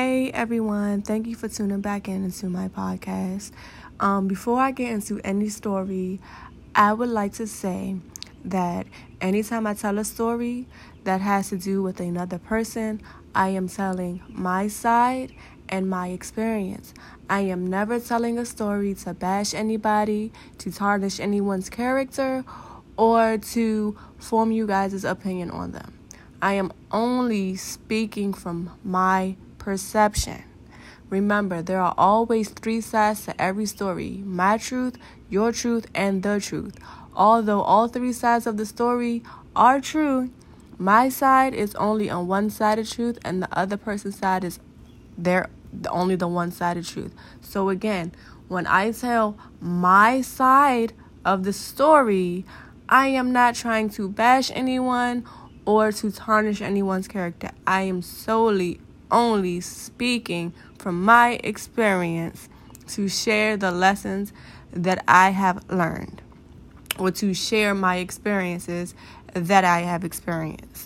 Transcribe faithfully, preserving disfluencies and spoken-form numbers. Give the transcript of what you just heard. Hey everyone, thank you for tuning back in into my podcast. Um, before I get into any story, I would like to say that anytime I tell a story that has to do with another person, I am telling my side and my experience. I am never telling a story to bash anybody, to tarnish anyone's character, or to form you guys' opinion on them. I am only speaking from my perception. Remember, there are always three sides to every story: my truth, your truth, and the truth. Although all three sides of the story are true, my side is only on one side of truth, and the other person's side is their only the one side of truth. So again, when I tell my side of the story, I am not trying to bash anyone or to tarnish anyone's character. I am solely only speaking from my experience to share the lessons that I have learned, or to share my experiences that I have experienced.